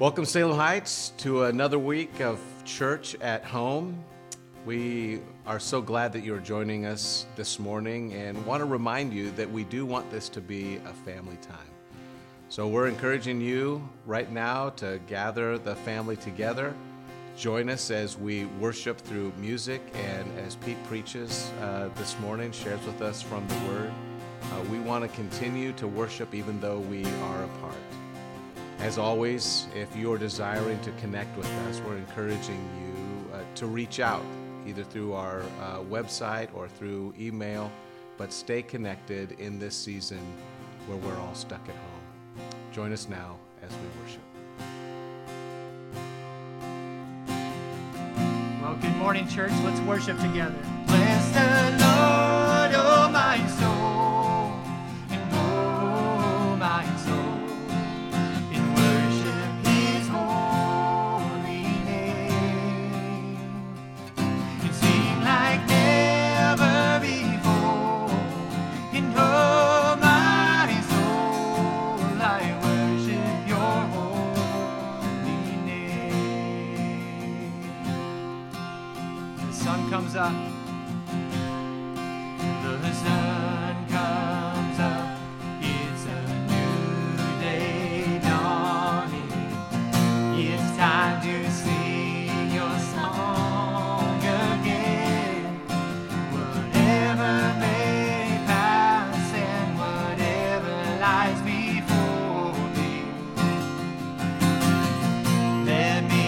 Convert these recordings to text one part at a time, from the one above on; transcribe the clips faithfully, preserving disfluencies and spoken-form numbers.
Welcome, Salem Heights, to another week of Church at Home. We are so glad that you're joining us this morning and want to remind you that we do want this to be a family time. So we're encouraging you right now to gather the family together. Join us as we worship through music and as Pete preaches uh, this morning, shares with us from the Word. Uh, we want to continue to worship even though we are apart. As always, if you're desiring to connect with us, we're encouraging you uh, to reach out, either through our uh, website or through email, but stay connected in this season where we're all stuck at home. Join us now as we worship. Well, good morning, church. Let's worship together. Bless the Lord, oh my soul, and oh my soul. Up. The sun comes up, it's a new day dawning, it's time to sing your song again, whatever may pass and whatever lies before me, let me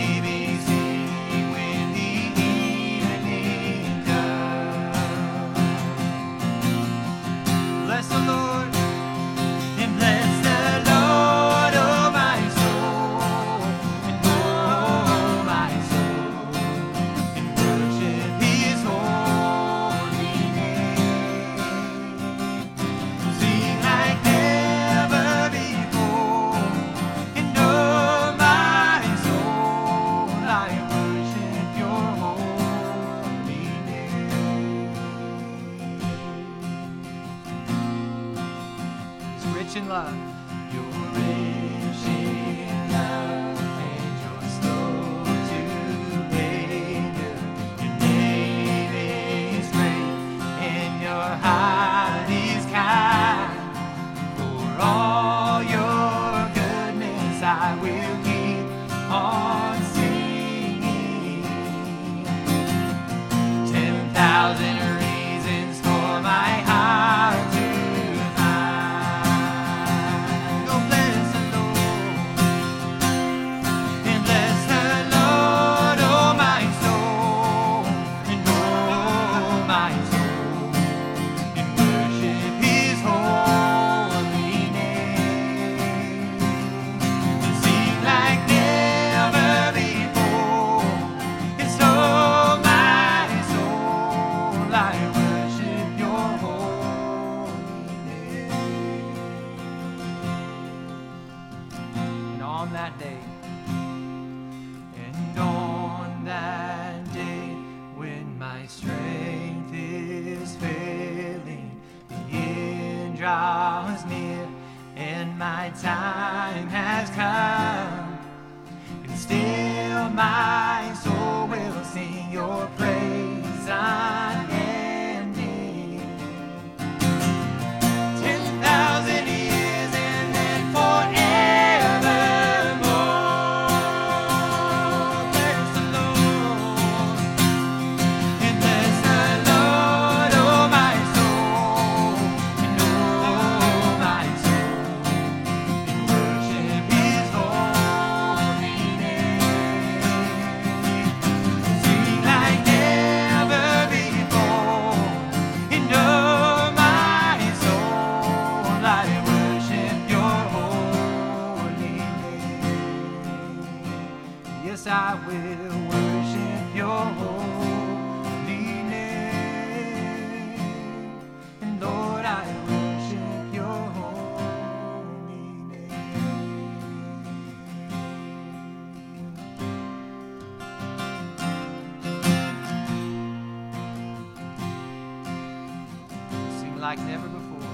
like never before,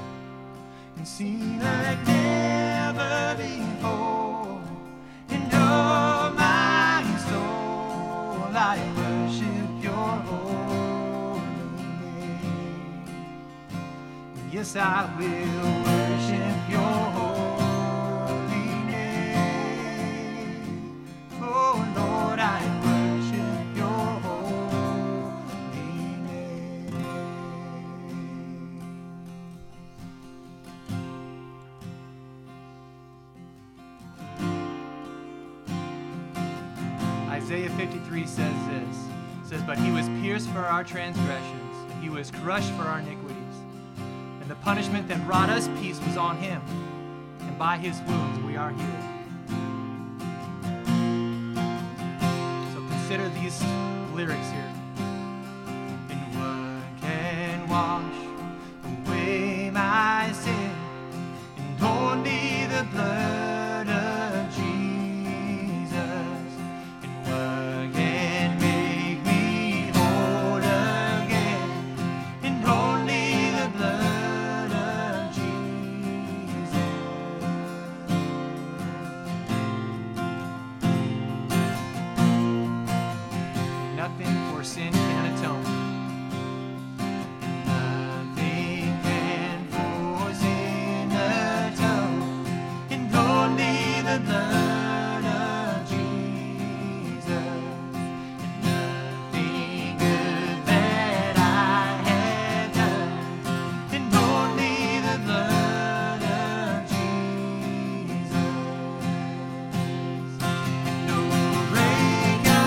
and see like never before, and oh. yes, I will worship your holy name. Oh, Lord, I worship your holy name. Isaiah fifty-three says this. It says, but he was pierced for our transgressions. He was crushed for our iniquities. And the punishment that brought us peace was on him, and by his wounds we are healed. So consider these lyrics here. And what can wash away my sin? And only the blood of Jesus. And what can make me whole again? And only the blood. Sin can atone. Nothing can for sin atone, and only the blood of Jesus. And nothing good that I have done, and only the blood of Jesus. And no great God.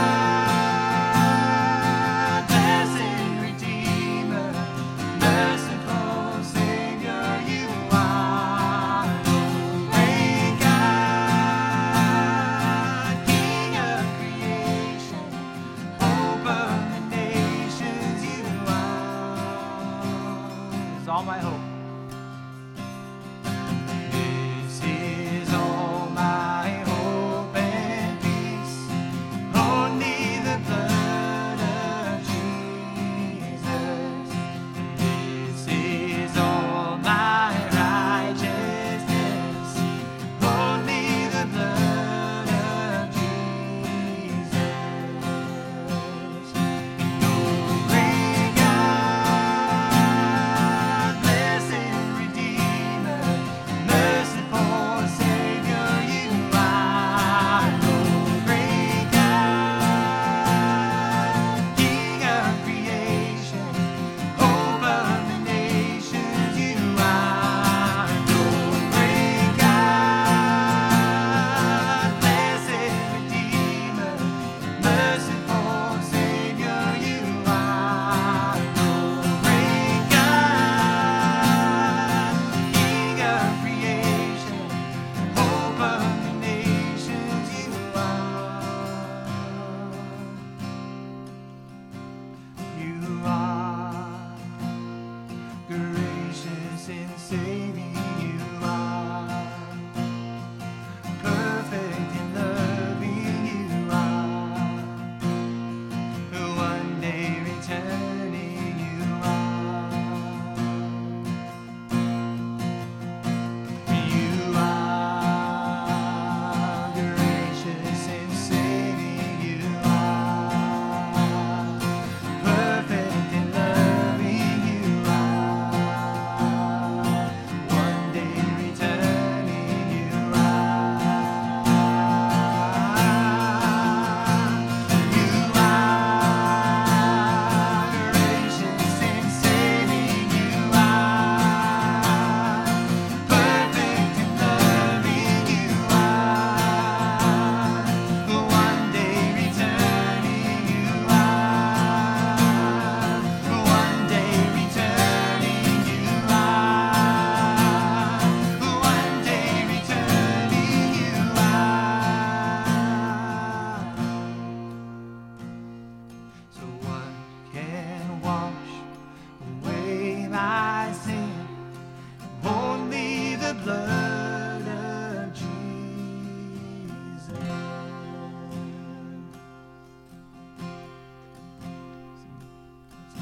I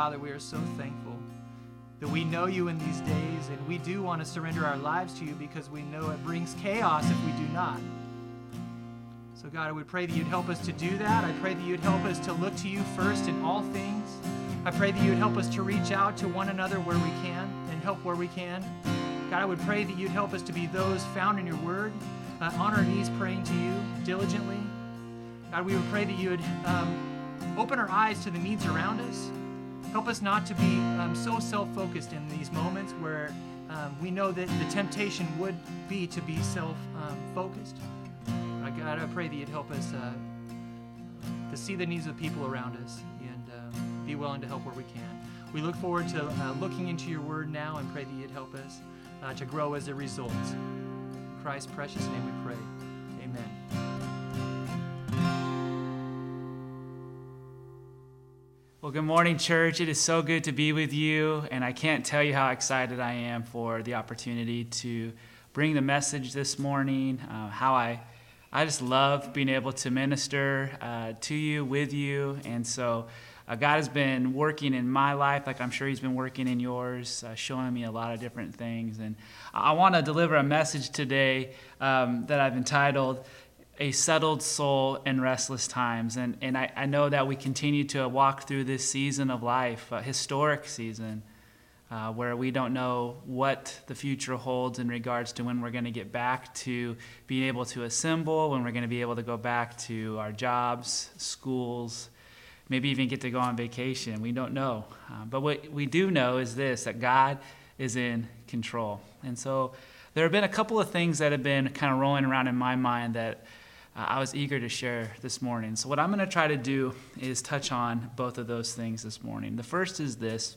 Father, we are so thankful that we know you in these days, and we do want to surrender our lives to you because we know it brings chaos if we do not. So God, I would pray that you'd help us to do that. I pray that you'd help us to look to you first in all things. I pray that you'd help us to reach out to one another where we can and help where we can. God, I would pray that you'd help us to be those found in your word, uh, on our knees praying to you diligently. God, we would pray that you would um, open our eyes to the needs around us. Help us not to be um, so self-focused in these moments where um, we know that the temptation would be to be self-focused. Um, uh, God, I pray that you'd help us uh, to see the needs of people around us and uh, be willing to help where we can. We look forward to uh, looking into your word now and pray that you'd help us uh, to grow as a result. In Christ's precious name we pray. Amen. Well, good morning, church. It is so good to be with you, and I can't tell you how excited I am for the opportunity to bring the message this morning, uh, how I I just love being able to minister uh, to you, with you, and so Uh, God has been working in my life, like I'm sure he's been working in yours, uh, showing me a lot of different things. And I want to deliver a message today um, that I've entitled, A Settled Soul in Restless Times. And, and I, I know that we continue to walk through this season of life, a historic season, uh, where we don't know what the future holds in regards to when we're going to get back to being able to assemble, when we're going to be able to go back to our jobs, schools, maybe even get to go on vacation. We don't know. Uh, but what we do know is this, that God is in control. And so there have been a couple of things that have been kind of rolling around in my mind that uh, I was eager to share this morning. So what I'm going to try to do is touch on both of those things this morning. The first is this.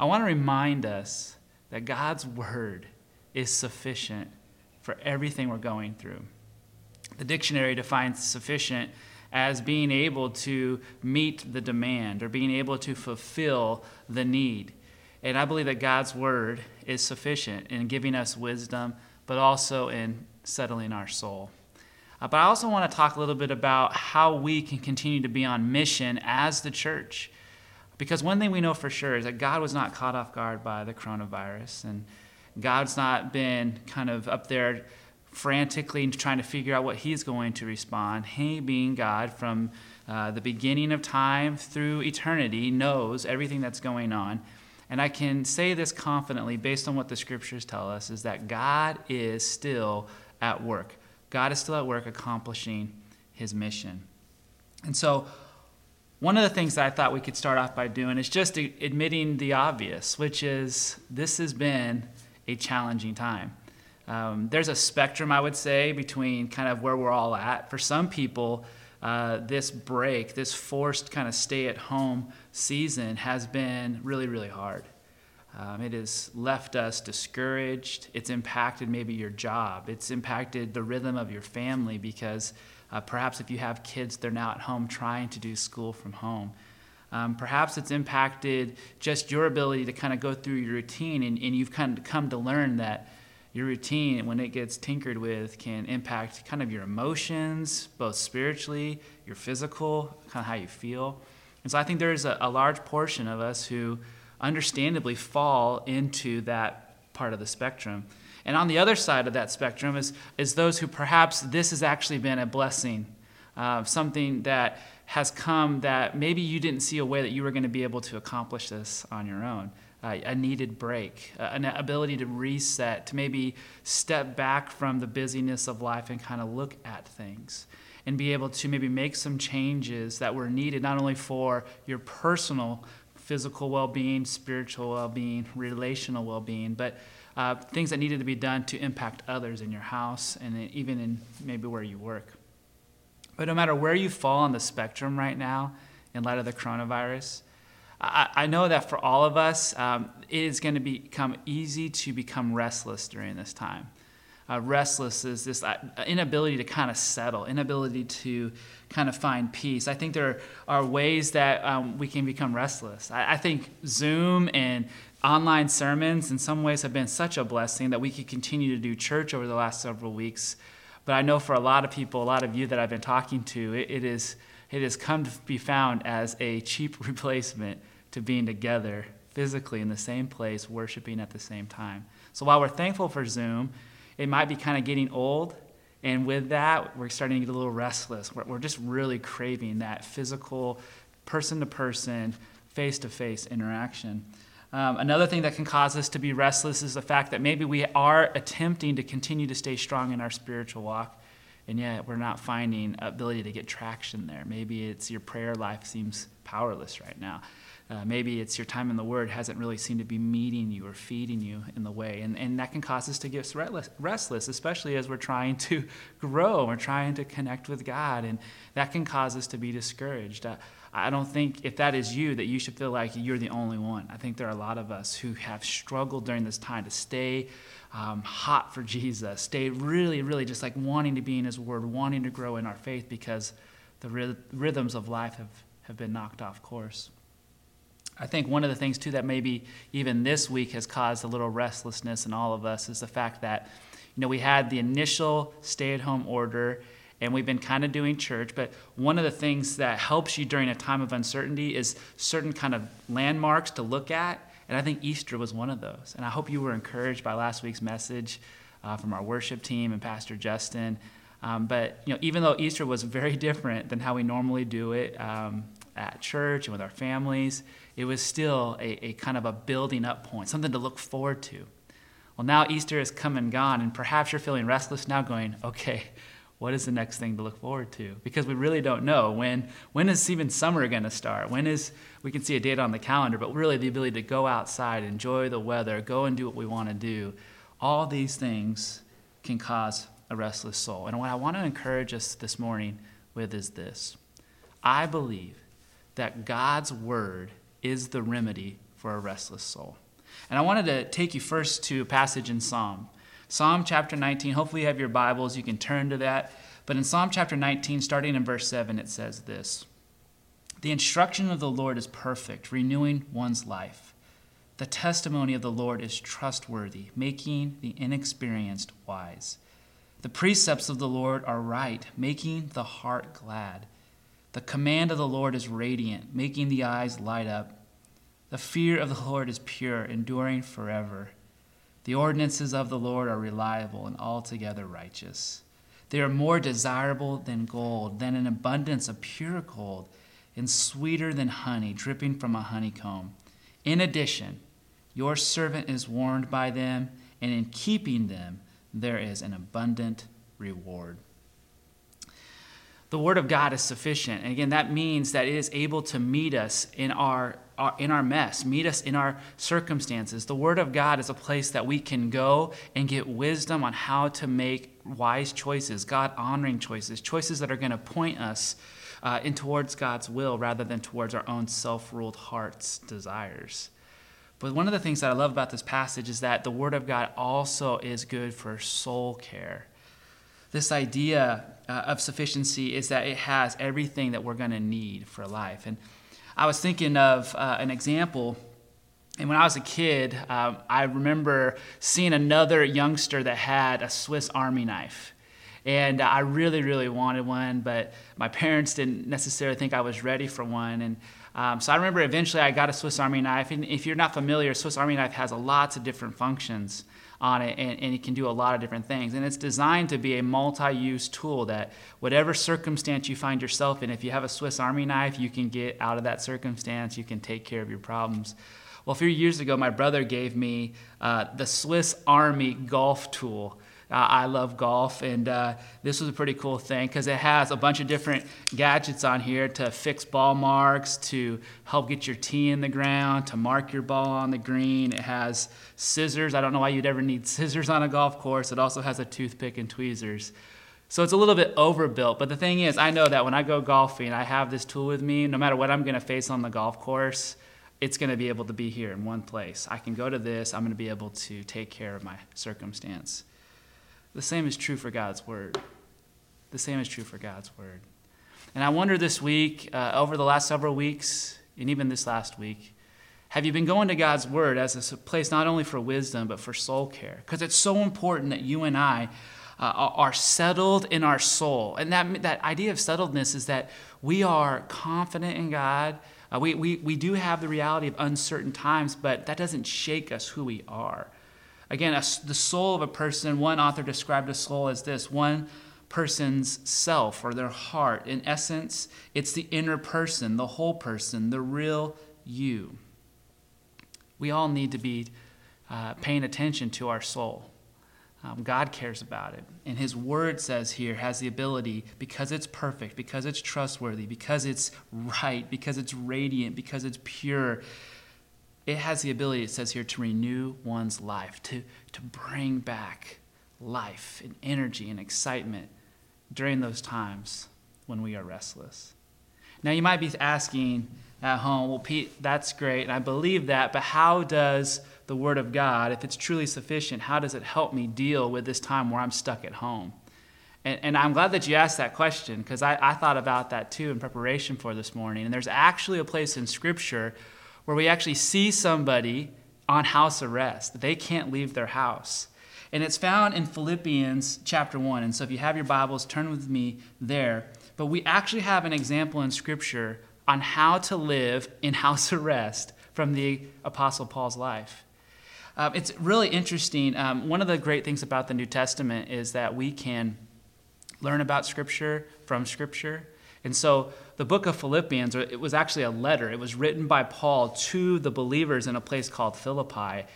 I want to remind us that God's word is sufficient for everything we're going through. The dictionary defines sufficient as being able to meet the demand or being able to fulfill the need. And I believe that God's word is sufficient in giving us wisdom, but also in settling our soul. Uh, but I also want to talk a little bit about how we can continue to be on mission as the church. Because one thing we know for sure is that God was not caught off guard by the coronavirus, and God's not been kind of up there frantically trying to figure out what he's going to respond. He, being God, from uh, the beginning of time through eternity, knows everything that's going on. And I can say this confidently based on what the scriptures tell us, is that God is still at work. God is still at work accomplishing his mission. And so one of the things that I thought we could start off by doing is just admitting the obvious, which is this has been a challenging time. Um, there's a spectrum, I would say, between kind of where we're all at. For some people, uh, this break, this forced kind of stay-at-home season has been really, really hard. Um, it has left us discouraged. It's impacted maybe your job. It's impacted the rhythm of your family because uh, perhaps if you have kids, they're now at home trying to do school from home. Um, perhaps it's impacted just your ability to kind of go through your routine, and, and you've kind of come to learn that your routine, when it gets tinkered with, can impact kind of your emotions, both spiritually, your physical, kind of how you feel. And so I think there's a, a large portion of us who understandably fall into that part of the spectrum. And on the other side of that spectrum is, is those who perhaps this has actually been a blessing, uh, something that has come that maybe you didn't see a way that you were going to be able to accomplish this on your own. Uh, a needed break, uh, an ability to reset, to maybe step back from the busyness of life and kind of look at things and be able to maybe make some changes that were needed not only for your personal physical well-being, spiritual well-being, relational well-being, but uh, things that needed to be done to impact others in your house and even in maybe where you work. But no matter where you fall on the spectrum right now in light of the coronavirus, I know that for all of us, um, it is going to become easy to become restless during this time. Uh, restless is this uh, inability to kind of settle, inability to kind of find peace. I think there are ways that um, we can become restless. I, I think Zoom and online sermons in some ways have been such a blessing that we could continue to do church over the last several weeks. But I know for a lot of people, a lot of you that I've been talking to, it, it is it has come to be found as a cheap replacement to being together physically in the same place, worshiping at the same time. So while we're thankful for Zoom, it might be kind of getting old. And with that, we're starting to get a little restless. We're, we're just really craving that physical, person-to-person, face-to-face interaction. Um, another thing that can cause us to be restless is the fact that maybe we are attempting to continue to stay strong in our spiritual walk, and yet we're not finding ability to get traction there. Maybe it's your prayer life seems powerless right now. Uh, maybe it's your time in the Word hasn't really seemed to be meeting you or feeding you in the way. And, and that can cause us to get restless, especially as we're trying to grow. We're trying to connect with God, and that can cause us to be discouraged. Uh, I don't think, if that is you, that you should feel like you're the only one. I think there are a lot of us who have struggled during this time to stay um, hot for Jesus, stay really, really just like wanting to be in His Word, wanting to grow in our faith because the ryth- rhythms of life have, have been knocked off course. I think one of the things, too, that maybe even this week has caused a little restlessness in all of us is the fact that, you know, we had the initial stay-at-home order, and we've been kind of doing church, but one of the things that helps you during a time of uncertainty is certain kind of landmarks to look at, and I think Easter was one of those. And I hope you were encouraged by last week's message uh, from our worship team and Pastor Justin. Um, but, you know, even though Easter was very different than how we normally do it um, at church and with our families, it was still a, a kind of a building up point, something to look forward to. Well, now Easter has come and gone, and perhaps you're feeling restless now going, okay, what is the next thing to look forward to? Because we really don't know when when is even summer going to start? When is, we can see a date on the calendar, but really the ability to go outside, enjoy the weather, go and do what we want to do, all these things can cause a restless soul. And what I want to encourage us this morning with is this. I believe that God's word is the remedy for a restless soul. And I wanted to take you first to a passage in Psalm. Psalm chapter nineteen, hopefully you have your Bibles, you can turn to that. But in Psalm chapter nineteen, starting in verse seven, it says this. The instruction of the Lord is perfect, renewing one's life. The testimony of the Lord is trustworthy, making the inexperienced wise. The precepts of the Lord are right, making the heart glad. The command of the Lord is radiant, making the eyes light up. The fear of the Lord is pure, enduring forever. The ordinances of the Lord are reliable and altogether righteous. They are more desirable than gold, than an abundance of pure gold, and sweeter than honey dripping from a honeycomb. In addition, your servant is warned by them, and in keeping them there is an abundant reward. The Word of God is sufficient. And again, that means that it is able to meet us in our, our in our mess, meet us in our circumstances. The Word of God is a place that we can go and get wisdom on how to make wise choices, God-honoring choices, choices that are going to point us uh, in towards God's will rather than towards our own self-ruled heart's desires. But one of the things that I love about this passage is that the Word of God also is good for soul care. This idea uh, of sufficiency is that it has everything that we're going to need for life. And I was thinking of uh, an example. And when I was a kid, um, I remember seeing another youngster that had a Swiss Army knife. And I really, really wanted one, but my parents didn't necessarily think I was ready for one. And um, so I remember eventually I got a Swiss Army knife. And if you're not familiar, a Swiss Army knife has lots of different functions on it, and, and it can do a lot of different things. And it's designed to be a multi-use tool that whatever circumstance you find yourself in, if you have a Swiss Army knife, you can get out of that circumstance, you can take care of your problems. Well, a few years ago, my brother gave me uh, the Swiss Army golf tool. Uh, I love golf, and uh, this was a pretty cool thing because it has a bunch of different gadgets on here to fix ball marks, to help get your tee in the ground, to mark your ball on the green. It has scissors. I don't know why you'd ever need scissors on a golf course. It also has a toothpick and tweezers. So it's a little bit overbuilt, but the thing is, I know that when I go golfing, I have this tool with me. No matter what I'm going to face on the golf course, it's going to be able to be here in one place. I can go to this. I'm going to be able to take care of my circumstance. The same is true for God's word. The same is true for God's word. And I wonder this week, uh, over the last several weeks, and even this last week, have you been going to God's word as a place not only for wisdom, but for soul care? Because it's so important that you and I uh, are settled in our soul. And that that idea of settledness is that we are confident in God. Uh, we, we, we do have the reality of uncertain times, but that doesn't shake us who we are. Again, a, the soul of a person, one author described a soul as this, one person's self or their heart. In essence, it's the inner person, the whole person, the real you. We all need to be uh, paying attention to our soul. Um, God cares about it. And his word says here has the ability, because it's perfect, because it's trustworthy, because it's right, because it's radiant, because it's pure. It has the ability, it says here, to renew one's life, to, to bring back life and energy and excitement during those times when we are restless. Now you might be asking at home, well, Pete, that's great, and I believe that, but how does the Word of God, if it's truly sufficient, how does it help me deal with this time where I'm stuck at home? And, and I'm glad that you asked that question, because I, I thought about that too in preparation for this morning. And there's actually a place in Scripture where we actually see somebody on house arrest. They can't leave their house. And it's found in Philippians chapter one. And so if you have your Bibles, turn with me there. But we actually have an example in Scripture on how to live in house arrest from the Apostle Paul's life. Um, it's really interesting. Um, one of the great things about the New Testament is that we can learn about Scripture from Scripture. And so the book of Philippians, it was actually a letter. It was written by Paul to the believers in a place called Philippi.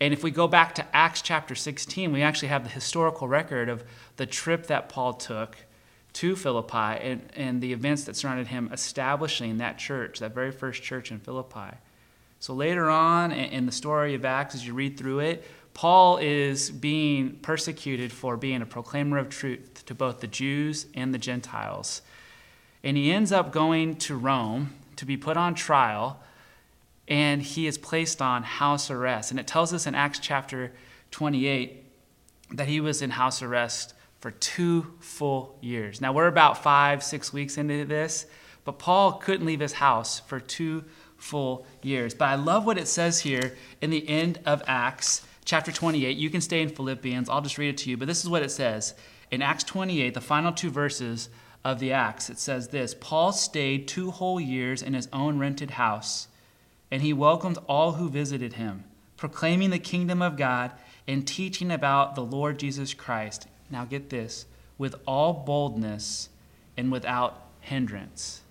And if we go back to Acts chapter sixteen, we actually have the historical record of the trip that Paul took to Philippi and, and the events that surrounded him establishing that church, that very first church in Philippi. So later on in the story of Acts, as you read through it, Paul is being persecuted for being a proclaimer of truth to both the Jews and the Gentiles. And he ends up going to Rome to be put on trial, and he is placed on house arrest. And it tells us in Acts chapter twenty-eight that he was in house arrest for two full years. Now, we're about five, six weeks into this, but Paul couldn't leave his house for two full years. But I love what it says here in the end of Acts chapter twenty-eight. You can stay in Philippians. I'll just read it to you. But this is what it says. In Acts twenty-eight, the final two verses of the Acts, it says this, Paul stayed two whole years in his own rented house, and he welcomed all who visited him, proclaiming the kingdom of God and teaching about the Lord Jesus Christ. Now get this, with all boldness and without hindrance.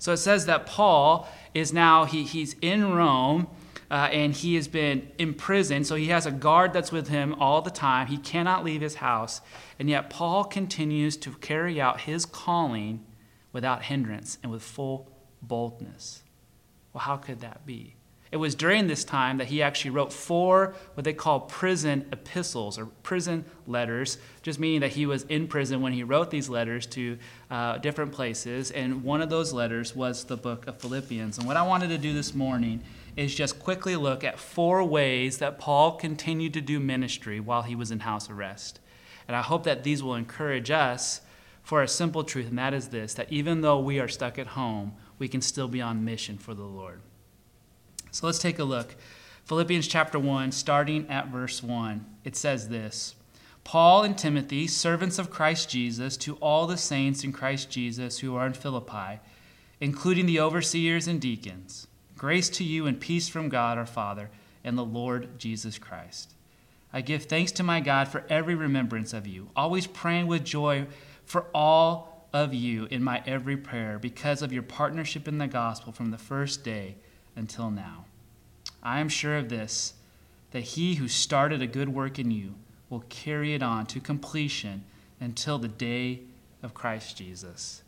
So it says that Paul is now, he he's in Rome, uh, and he has been imprisoned. So he has a guard that's with him all the time. He cannot leave his house. And yet Paul continues to carry out his calling without hindrance and with full boldness. Well, how could that be? It was during this time that he actually wrote four what they call prison epistles or prison letters, just meaning that he was in prison when he wrote these letters to uh, different places. And one of those letters was the book of Philippians. And what I wanted to do this morning is just quickly look at four ways that Paul continued to do ministry while he was in house arrest. And I hope that these will encourage us for a simple truth, and that is this, that even though we are stuck at home, we can still be on mission for the Lord. So let's take a look. Philippians chapter one, starting at verse one. It says this, Paul and Timothy, servants of Christ Jesus, to all the saints in Christ Jesus who are in Philippi, including the overseers and deacons, grace to you and peace from God our Father and the Lord Jesus Christ. I give thanks to my God for every remembrance of you, always praying with joy for all of you in my every prayer because of your partnership in the gospel from the first day until now. I am sure of this, that he who started a good work in you will carry it on to completion until the day of Christ Jesus.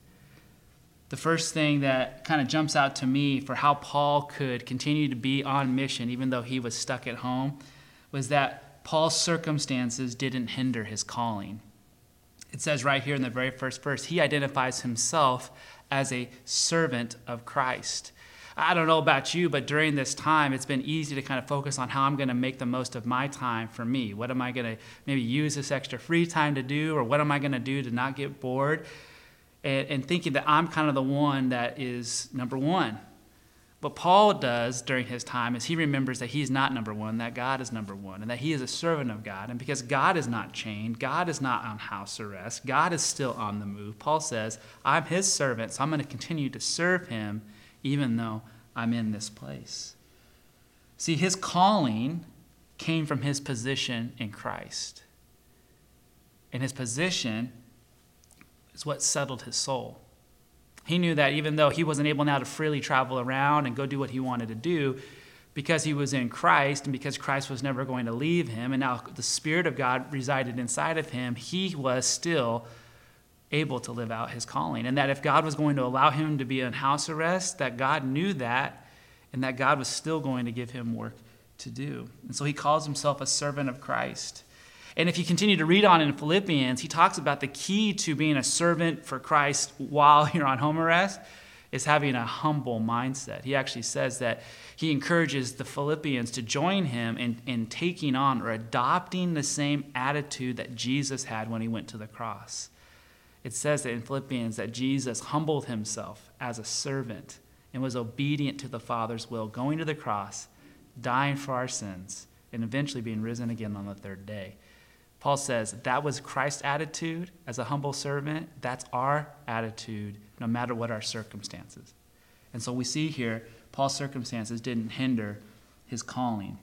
The first thing that kind of jumps out to me for how Paul could continue to be on mission even though he was stuck at home was that Paul's circumstances didn't hinder his calling. It says right here in the very first verse, he identifies himself as a servant of Christ. I don't know about you, but during this time, it's been easy to kind of focus on how I'm going to make the most of my time for me. What am I going to maybe use this extra free time to do, or what am I going to do to not get bored? And, and thinking that I'm kind of the one that is number one. What Paul does during his time is he remembers that he's not number one, that God is number one, and that he is a servant of God. And because God is not chained, God is not on house arrest, God is still on the move. Paul says, I'm his servant, so I'm going to continue to serve him even though I'm in this place. See, his calling came from his position in Christ. And his position is what settled his soul. He knew that even though he wasn't able now to freely travel around and go do what he wanted to do, because he was in Christ and because Christ was never going to leave him, and now the Spirit of God resided inside of him, he was still able to live out his calling. And that if God was going to allow him to be on house arrest, that God knew that, and that God was still going to give him work to do. And so he calls himself a servant of Christ. And if you continue to read on in Philippians, he talks about the key to being a servant for Christ while you're on home arrest is having a humble mindset. He actually says that he encourages the Philippians to join him in, in taking on or adopting the same attitude that Jesus had when he went to the cross. It says that in Philippians that Jesus humbled himself as a servant and was obedient to the Father's will, going to the cross, dying for our sins, and eventually being risen again on the third day. Paul says that was Christ's attitude as a humble servant. That's our attitude, no matter what our circumstances. And so we see here, Paul's circumstances didn't hinder his calling.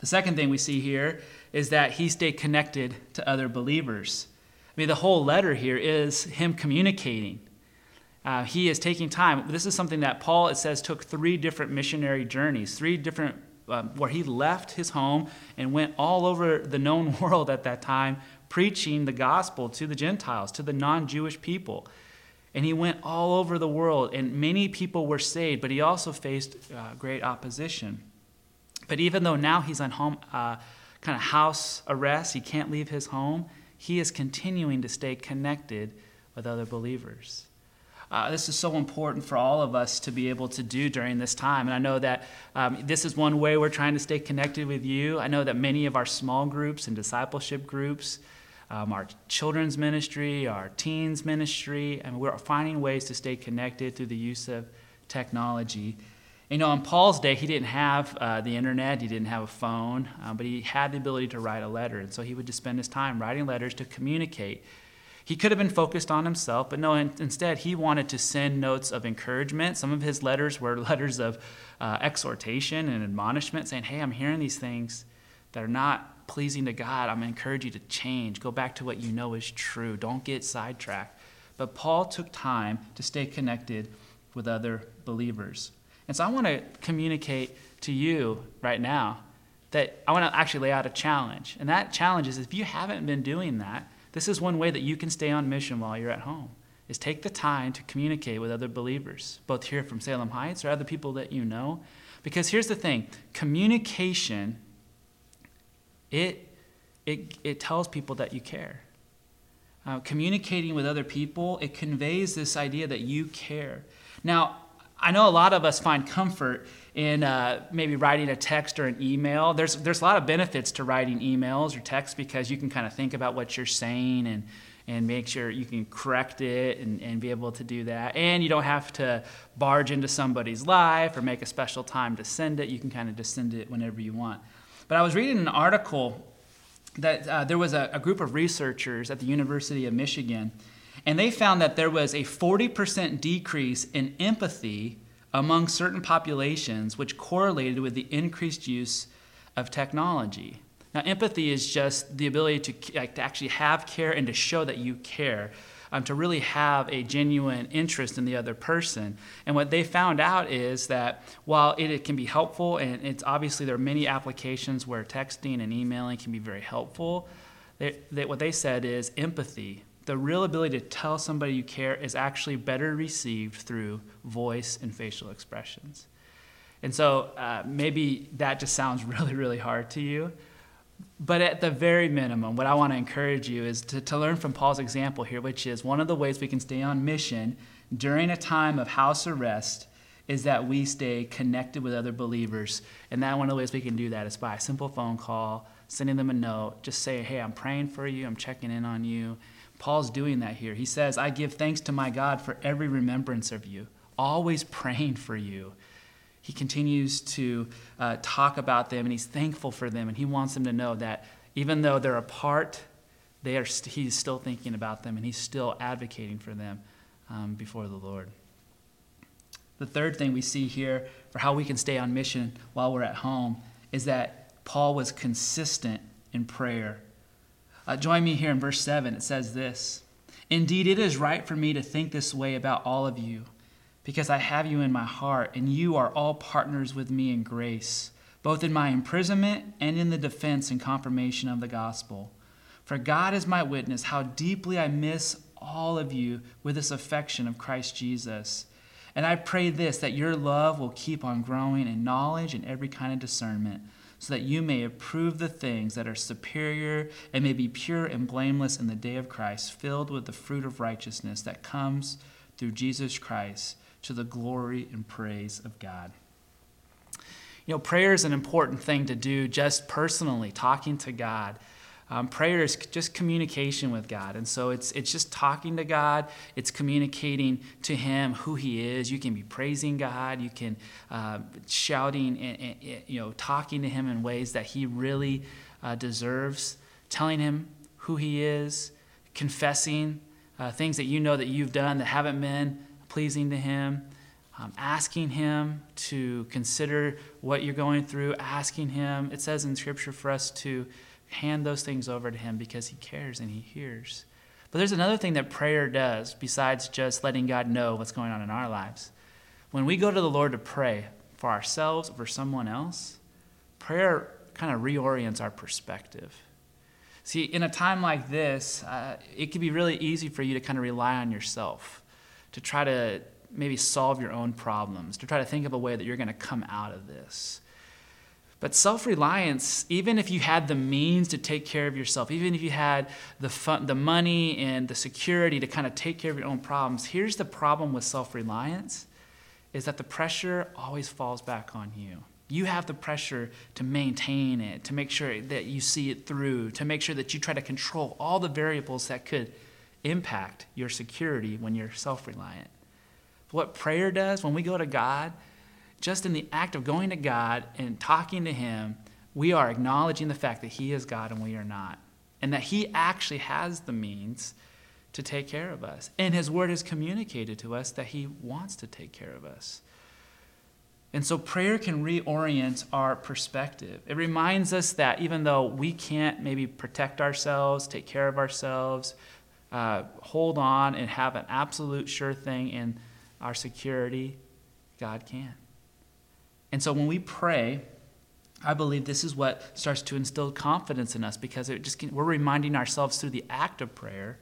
The second thing we see here is that he stayed connected to other believers. I mean, the whole letter here is him communicating. Uh, he is taking time. This is something that Paul, it says, took three different missionary journeys, three different Um, where he left his home and went all over the known world at that time, preaching the gospel to the Gentiles, to the non-Jewish people. And he went all over the world, and many people were saved, but he also faced uh, great opposition. But even though now he's on home, uh, kind of house arrest, he can't leave his home, he is continuing to stay connected with other believers. Uh, this is so important for all of us to be able to do during this time. And I know that um, this is one way we're trying to stay connected with you. I know that many of our small groups and discipleship groups, um, our children's ministry, our teens ministry, and we're finding ways to stay connected through the use of technology. You know, on Paul's day, he didn't have uh, the internet, he didn't have a phone, um, but he had the ability to write a letter. And so he would just spend his time writing letters to communicate. He could have been focused on himself, but no, instead he wanted to send notes of encouragement. Some of his letters were letters of uh, exhortation and admonishment, saying, hey, I'm hearing these things that are not pleasing to God. I'm going to encourage you to change. Go back to what you know is true. Don't get sidetracked. But Paul took time to stay connected with other believers. And so I want to communicate to you right now that I want to actually lay out a challenge. And that challenge is if you haven't been doing that, this is one way that you can stay on mission while you're at home, is take the time to communicate with other believers, both here from Salem Heights or other people that you know. Because here's the thing, communication, it it, it tells people that you care. Uh, communicating with other people, it conveys this idea that you care. Now, I know a lot of us find comfort in uh, maybe writing a text or an email. There's there's a lot of benefits to writing emails or texts because you can kind of think about what you're saying and and make sure you can correct it and, and be able to do that. And you don't have to barge into somebody's life or make a special time to send it. You can kind of just send it whenever you want. But I was reading an article that uh, there was a, a group of researchers at the University of Michigan, and they found that there was a forty percent decrease in empathy among certain populations, which correlated with the increased use of technology. Now, empathy is just the ability to, like, to actually have care and to show that you care, um, to really have a genuine interest in the other person. And what they found out is that while it, it can be helpful, and it's obviously there are many applications where texting and emailing can be very helpful, they, they, what they said is empathy. The real ability to tell somebody you care is actually better received through voice and facial expressions. And so uh, maybe that just sounds really, really hard to you. But at the very minimum, what I want to encourage you is to, to learn from Paul's example here, which is one of the ways we can stay on mission during a time of house arrest is that we stay connected with other believers. And that one of the ways we can do that is by a simple phone call, sending them a note, just say, hey, I'm praying for you, I'm checking in on you. Paul's doing that here. He says, I give thanks to my God for every remembrance of you, always praying for you. He continues to uh, talk about them, and he's thankful for them, and he wants them to know that even though they're apart, they are st- he's still thinking about them, and he's still advocating for them um, before the Lord. The third thing we see here for how we can stay on mission while we're at home is that Paul was consistent in prayer. Uh, join me here in verse seven. It says this, "Indeed, it is right for me to think this way about all of you, because I have you in my heart, and you are all partners with me in grace, both in my imprisonment and in the defense and confirmation of the gospel. For God is my witness how deeply I miss all of you with this affection of Christ Jesus. And I pray this, that your love will keep on growing in knowledge and every kind of discernment, so that you may approve the things that are superior and may be pure and blameless in the day of Christ, filled with the fruit of righteousness that comes through Jesus Christ to the glory and praise of God." You know, prayer is an important thing to do just personally, talking to God. Um, prayer is just communication with God. And so it's it's just talking to God. It's communicating to him who he is. You can be praising God. You can uh, shouting and, and, you know, talking to him in ways that he really uh, deserves. Telling him who he is. Confessing uh, things that you know that you've done that haven't been pleasing to him. Um, asking him to consider what you're going through. Asking him. It says in Scripture for us to hand those things over to him because he cares and he hears. But there's another thing that prayer does besides just letting God know what's going on in our lives. When we go to the Lord to pray for ourselves or for someone else, prayer kind of reorients our perspective. See, in a time like this, uh, it can be really easy for you to kind of rely on yourself, to try to maybe solve your own problems, to try to think of a way that you're going to come out of this. But self-reliance, even if you had the means to take care of yourself, even if you had the fun, the money and the security to kind of take care of your own problems, here's the problem with self-reliance, is that the pressure always falls back on you. You have the pressure to maintain it, to make sure that you see it through, to make sure that you try to control all the variables that could impact your security when you're self-reliant. What prayer does when we go to God, just in the act of going to God and talking to him, we are acknowledging the fact that he is God and we are not. And that he actually has the means to take care of us. And his word has communicated to us that he wants to take care of us. And so prayer can reorient our perspective. It reminds us that even though we can't maybe protect ourselves, take care of ourselves, uh, hold on and have an absolute sure thing in our security, God can. And so when we pray, I believe this is what starts to instill confidence in us, because it just can, we're reminding ourselves through the act of prayer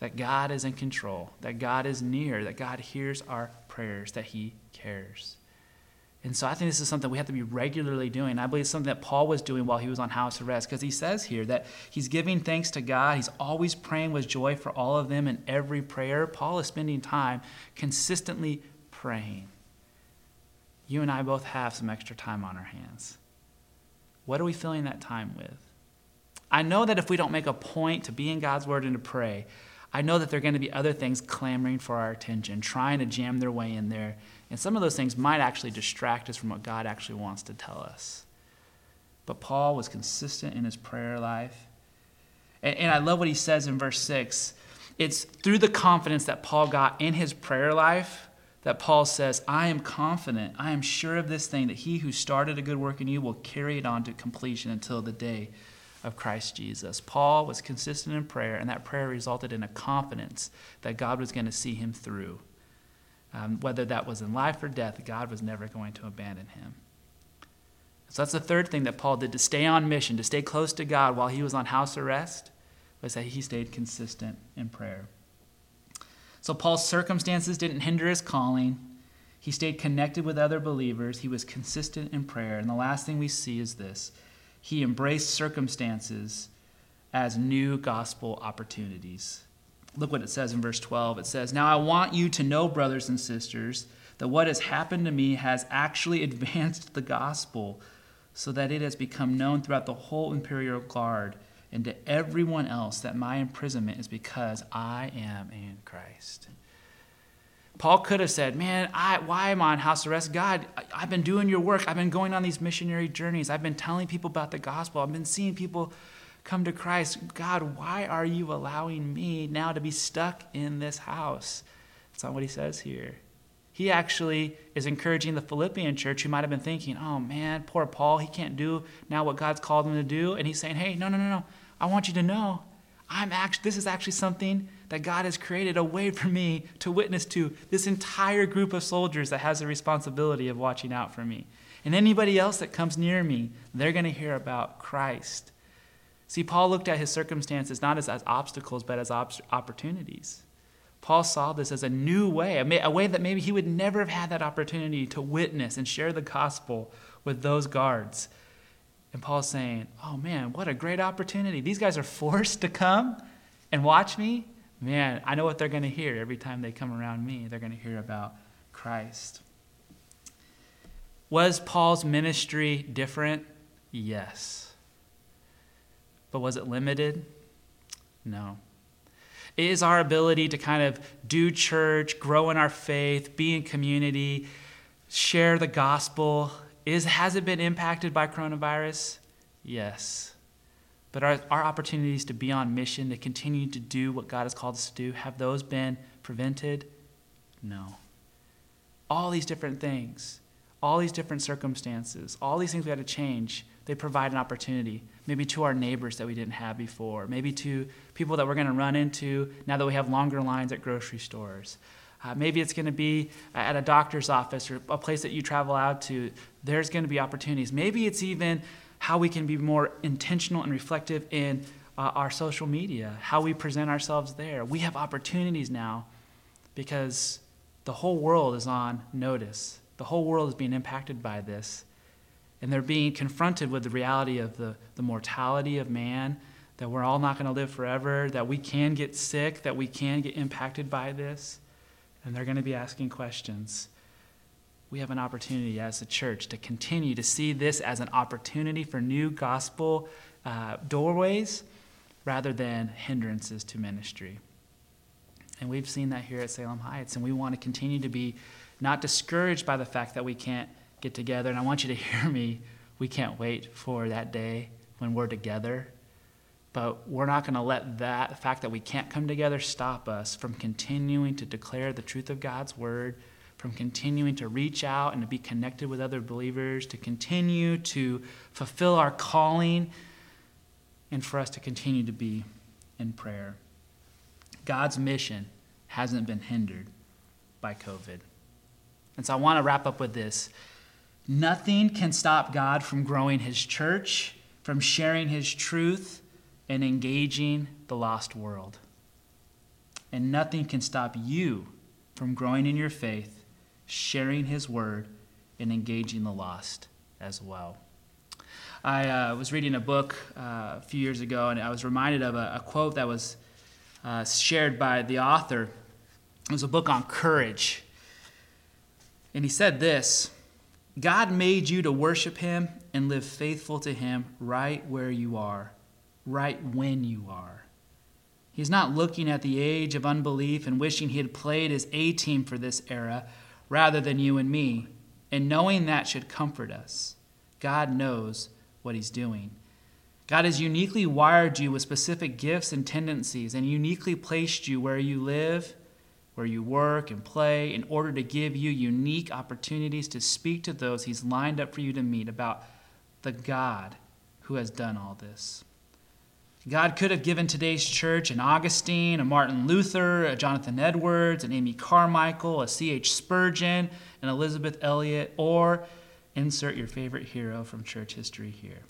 that God is in control, that God is near, that God hears our prayers, that he cares. And so I think this is something we have to be regularly doing. I believe it's something that Paul was doing while he was on house arrest, because he says here that he's giving thanks to God. He's always praying with joy for all of them in every prayer. Paul is spending time consistently praying. You and I both have some extra time on our hands. What are we filling that time with? I know that if we don't make a point to be in God's word and to pray, I know that there are going to be other things clamoring for our attention, trying to jam their way in there. And some of those things might actually distract us from what God actually wants to tell us. But Paul was consistent in his prayer life. And, and I love what he says in verse six. It's through the confidence that Paul got in his prayer life that Paul says, "I am confident, I am sure of this thing, that he who started a good work in you will carry it on to completion until the day of Christ Jesus." Paul was consistent in prayer, and that prayer resulted in a confidence that God was going to see him through. Um, whether that was in life or death, God was never going to abandon him. So that's the third thing that Paul did to stay on mission, to stay close to God while he was on house arrest, was that he stayed consistent in prayer. So Paul's circumstances didn't hinder his calling. He stayed connected with other believers. He was consistent in prayer. And the last thing we see is this. He embraced circumstances as new gospel opportunities. Look what it says in verse twelve. It says, "Now I want you to know, brothers and sisters, that what has happened to me has actually advanced the gospel, so that it has become known throughout the whole imperial guard and to everyone else that my imprisonment is because I am in Christ." Paul could have said, man, I, why am I on house arrest? God, I, I've been doing your work. I've been going on these missionary journeys. I've been telling people about the gospel. I've been seeing people come to Christ. God, why are you allowing me now to be stuck in this house? That's not what he says here. he actually is encouraging the Philippian church who might have been thinking, oh man, poor Paul, he can't do now what God's called him to do. And he's saying, hey, no, no, no, no. I want you to know I'm actually, this is actually something that God has created a way for me to witness to this entire group of soldiers that has the responsibility of watching out for me. And anybody else that comes near me, they're going to hear about Christ. See, Paul looked at his circumstances not as, as obstacles, but as op- opportunities. Paul saw this as a new way, a, may, a way that maybe he would never have had that opportunity to witness and share the gospel with those guards. And Paul's saying, oh man, what a great opportunity. These guys are forced to come and watch me. Man, I know what they're going to hear every time they come around me. They're going to hear about Christ. Was Paul's ministry different? Yes. But was it limited? No. It is our ability to kind of do church, grow in our faith, be in community, share the gospel. Is, has it been impacted by coronavirus? Yes. But our, our opportunities to be on mission, to continue to do what God has called us to do, have those been prevented? No. All these different things, all these different circumstances, all these things we had to change, they provide an opportunity, maybe to our neighbors that we didn't have before, maybe to people that we're going to run into now that we have longer lines at grocery stores. Uh, maybe it's going to be at a doctor's office or a place that you travel out to. There's going to be opportunities. Maybe it's even how we can be more intentional and reflective in uh, our social media, how we present ourselves there. We have opportunities now because the whole world is on notice. The whole world is being impacted by this. And they're being confronted with the reality of the, the mortality of man, that we're all not going to live forever, that we can get sick, that we can get impacted by this. And they're going to be asking questions. We have an opportunity as a church to continue to see this as an opportunity for new gospel uh, doorways rather than hindrances to ministry. And we've seen that here at Salem Heights, and we want to continue to be not discouraged by the fact that we can't get together. And I want you to hear me. We can't wait for that day when we're together. But we're not going to let that, the fact that we can't come together, stop us from continuing to declare the truth of God's word, from continuing to reach out and to be connected with other believers, to continue to fulfill our calling, and for us to continue to be in prayer. God's mission hasn't been hindered by COVID. And so I want to wrap up with this. Nothing can stop God from growing his church, from sharing his truth, and engaging the lost world. And nothing can stop you from growing in your faith, sharing his word, and engaging the lost as well. I uh, was reading a book uh, a few years ago, and I was reminded of a, a quote that was uh, shared by the author. It was a book on courage. And he said this, God made you to worship him and live faithful to him right where you are. Right when you are. He's not looking at the age of unbelief and wishing he had played his A-team for this era rather than you and me. And knowing that should comfort us. God knows what he's doing. God has uniquely wired you with specific gifts and tendencies and uniquely placed you where you live, where you work and play in order to give you unique opportunities to speak to those he's lined up for you to meet about the God who has done all this. God could have given today's church an Augustine, a Martin Luther, a Jonathan Edwards, an Amy Carmichael, a C H Spurgeon, an Elizabeth Elliot, or insert your favorite hero from church history here.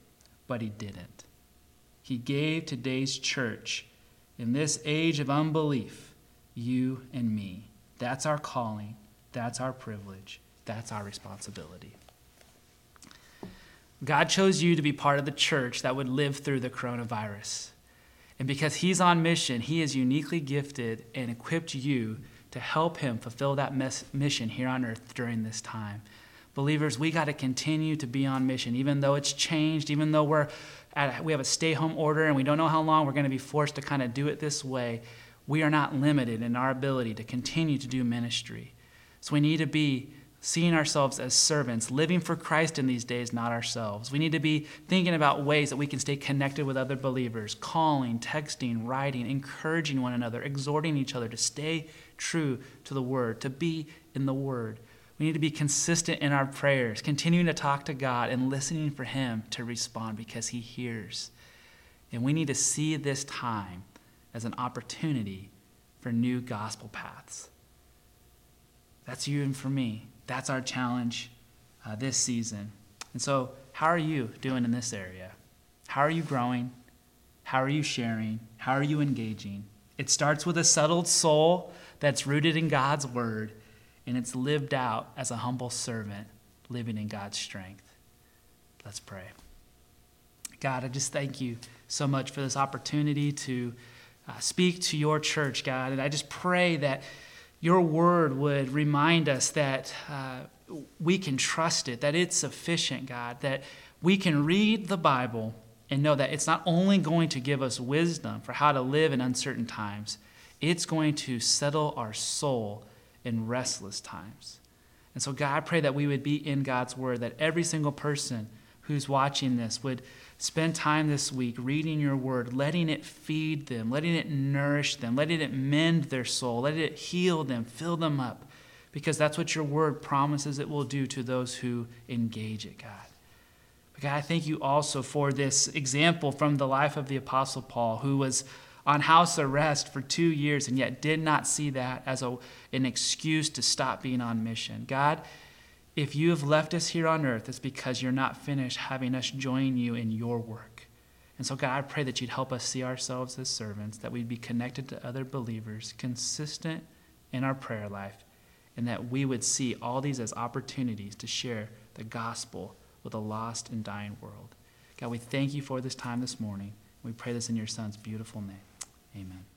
But he didn't. He gave today's church, in this age of unbelief, you and me. That's our calling. That's our privilege. That's our responsibility. God chose you to be part of the church that would live through the coronavirus. And because he's on mission, he is uniquely gifted and equipped you to help him fulfill that mes- mission here on earth during this time. Believers, we got to continue to be on mission, even though it's changed, even though we're at, we have a stay-home order and we don't know how long we're going to be forced to kind of do it this way. We are not limited in our ability to continue to do ministry. So we need to be seeing ourselves as servants, living for Christ in these days, not ourselves. We need to be thinking about ways that we can stay connected with other believers, calling, texting, writing, encouraging one another, exhorting each other to stay true to the Word, to be in the Word. We need to be consistent in our prayers, continuing to talk to God and listening for Him to respond because He hears. And we need to see this time as an opportunity for new gospel paths. That's you and for me. That's our challenge uh, this season. And so how are you doing in this area? How are you growing? How are you sharing? How are you engaging? It starts with a settled soul that's rooted in God's word, and it's lived out as a humble servant living in God's strength. Let's pray. God, I just thank you so much for this opportunity to uh, speak to your church, God. And I just pray that your word would remind us that uh, we can trust it, that it's sufficient, God, that we can read the Bible and know that it's not only going to give us wisdom for how to live in uncertain times, it's going to settle our soul in restless times. And so, God, I pray that we would be in God's word, that every single person who's watching this would spend time this week reading your word, letting it feed them, letting it nourish them, letting it mend their soul, letting it heal them, fill them up, because that's what your word promises it will do to those who engage it, God. But God, I thank you also for this example from the life of the Apostle Paul, who was on house arrest for two years and yet did not see that as a, an excuse to stop being on mission. God, if you have left us here on earth, it's because you're not finished having us join you in your work. And so, God, I pray that you'd help us see ourselves as servants, that we'd be connected to other believers, consistent in our prayer life, and that we would see all these as opportunities to share the gospel with a lost and dying world. God, we thank you for this time this morning. We pray this in your Son's beautiful name. Amen.